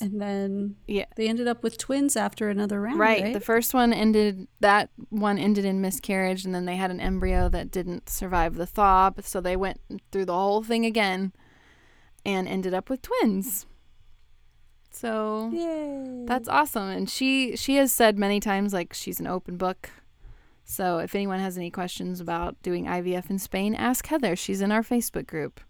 And then yeah. they ended up with twins after another round, right. right? The first one ended, that one ended in miscarriage, and then they had an embryo that didn't survive the thaw, so they went through the whole thing again and ended up with twins. So Yay. That's awesome. And she, she has said many times, like, she's an open book. So if anyone has any questions about doing I V F in Spain, ask Heather. She's in our Facebook group.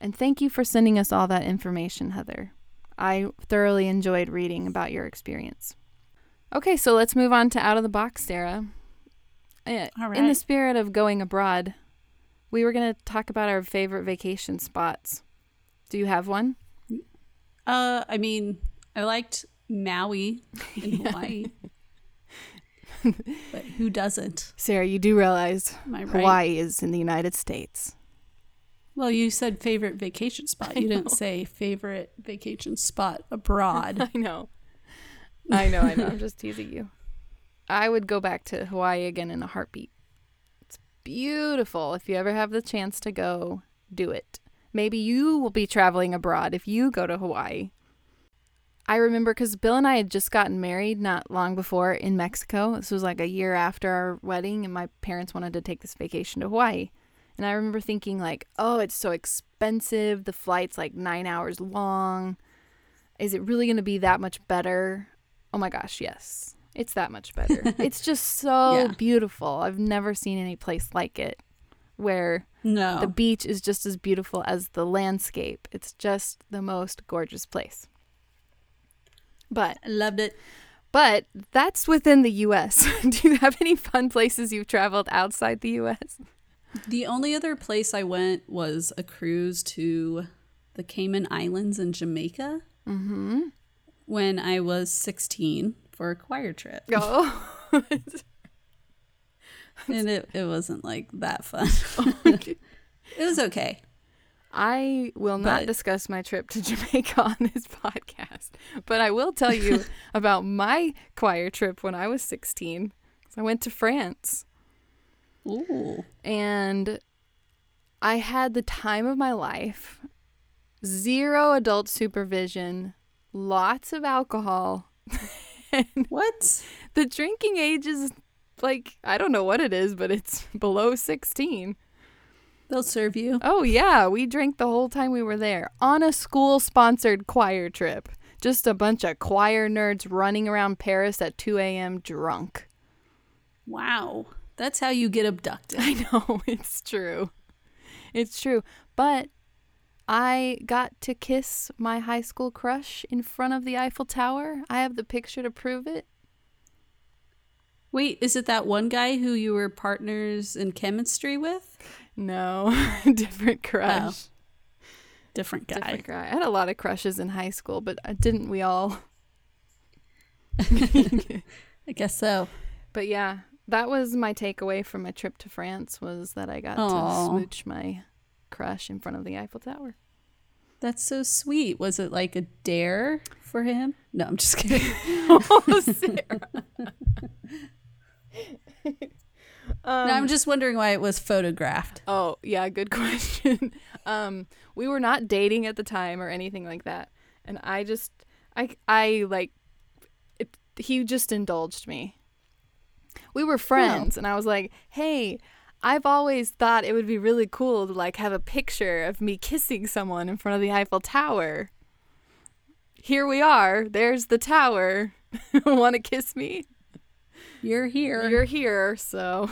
And thank you for sending us all that information, Heather. I thoroughly enjoyed reading about your experience. Okay, so let's move on to Out of the Box, Sarah. All right. In the spirit of going abroad, we were going to talk about our favorite vacation spots. Do you have one? Uh, I mean, I liked Maui in Hawaii. But who doesn't? Sarah, you do realize right? Hawaii is in the United States. Well, you said favorite vacation spot. You didn't say favorite vacation spot abroad. I know. I know, I know. I'm just teasing you. I would go back to Hawaii again in a heartbeat. It's beautiful. If you ever have the chance to go, do it. Maybe you will be traveling abroad if you go to Hawaii. I remember because Bill and I had just gotten married not long before in Mexico. This was like a year after our wedding, and my parents wanted to take this vacation to Hawaii. And I remember thinking like, oh, it's so expensive. The flight's like nine hours long. Is it really going to be that much better? Oh my gosh, yes. It's that much better. It's just so yeah. beautiful. I've never seen any place like it where no. the beach is just as beautiful as the landscape. It's just the most gorgeous place. But I loved it. But that's within the U S Do you have any fun places you've traveled outside the U S? The only other place I went was a cruise to the Cayman Islands in Jamaica mm-hmm. when I was sixteen for a choir trip. Oh. And it, it wasn't like that fun. It was okay. I will not but, discuss my trip to Jamaica on this podcast, but I will tell you about my choir trip when I was sixteen. I went to France. Ooh. And I had the time of my life, zero adult supervision, lots of alcohol. What? The drinking age is like, I don't know what it is, but it's below sixteen. They'll serve you. Oh, yeah. We drank the whole time we were there on a school-sponsored choir trip. Just a bunch of choir nerds running around Paris at two a.m. drunk. Wow. That's how you get abducted. I know. It's true. It's true. But I got to kiss my high school crush in front of the Eiffel Tower. I have the picture to prove it. Wait, is it that one guy who you were partners in chemistry with? No, different crush. Oh. Different guy. Different guy. I had a lot of crushes in high school, but didn't we all? I guess so. But yeah, that was my takeaway from my trip to France, was that I got Aww. to smooch my crush in front of the Eiffel Tower. That's so sweet. Was it like a dare for him? No, I'm just kidding. Oh, Sarah. Um, no, I'm just wondering why it was photographed. Oh, yeah, good question. um, we were not dating at the time or anything like that. And I just, I, I like, it, he just indulged me. We were friends, yeah. And I was like, hey, I've always thought it would be really cool to, like, have a picture of me kissing someone in front of the Eiffel Tower. Here we are. There's the tower. Want to kiss me? You're here. You're here, so.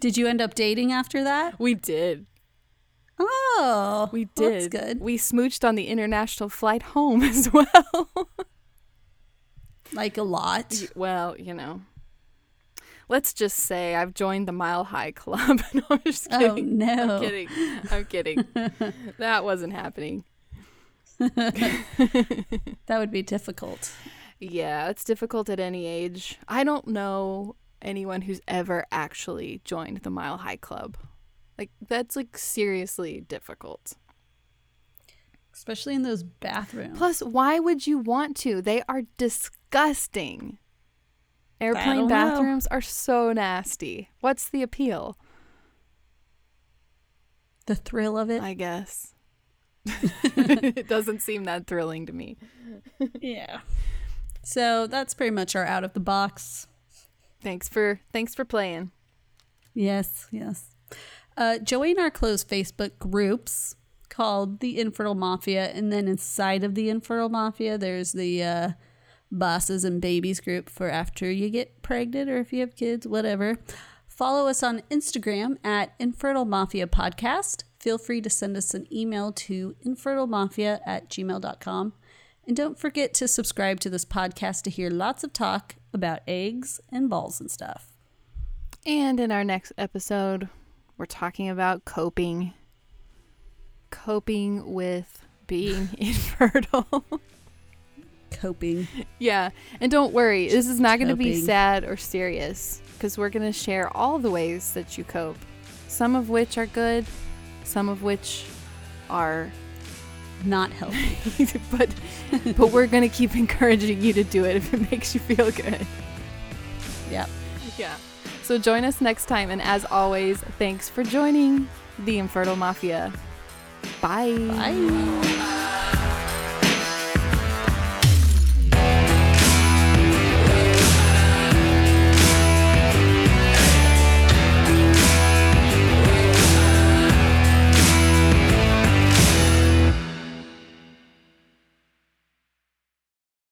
Did you end up dating after that? We did. Oh. We did. Well, that's good. We smooched on the international flight home as well. Like a lot. Well, you know. Let's just say I've joined the Mile High Club. No, I'm just kidding. Oh, no. I'm kidding. I'm kidding. That wasn't happening. That would be difficult. Yeah, it's difficult at any age. I don't know anyone who's ever actually joined the Mile High Club. Like, that's, like, seriously difficult. Especially in those bathrooms. Plus, why would you want to? They are disgusting. Airplane bathrooms know. are so nasty. What's the appeal? The thrill of it? I guess. It doesn't seem that thrilling to me. Yeah. So that's pretty much our out of the box. Thanks for thanks for playing. Yes, yes. Uh, join our closed Facebook groups called the Infertile Mafia, and then inside of the Infertile Mafia, there's the uh, Bosses and Babies group for after you get pregnant or if you have kids, whatever. Follow us on Instagram at Infertile Mafia Podcast. Feel free to send us an email to infertile mafia at gmail dot com. And don't forget to subscribe to this podcast to hear lots of talk about eggs and balls and stuff. And in our next episode, we're talking about coping. Coping with being infertile. Coping. Yeah. And don't worry, Just this is not going to be sad or serious, because we're going to share all the ways that you cope. Some of which are good, some of which are not healthy. but but we're going to keep encouraging you to do it if it makes you feel good. Yeah. Yeah. So join us next time. And as always, thanks for joining the Infertile Mafia. Bye. Bye.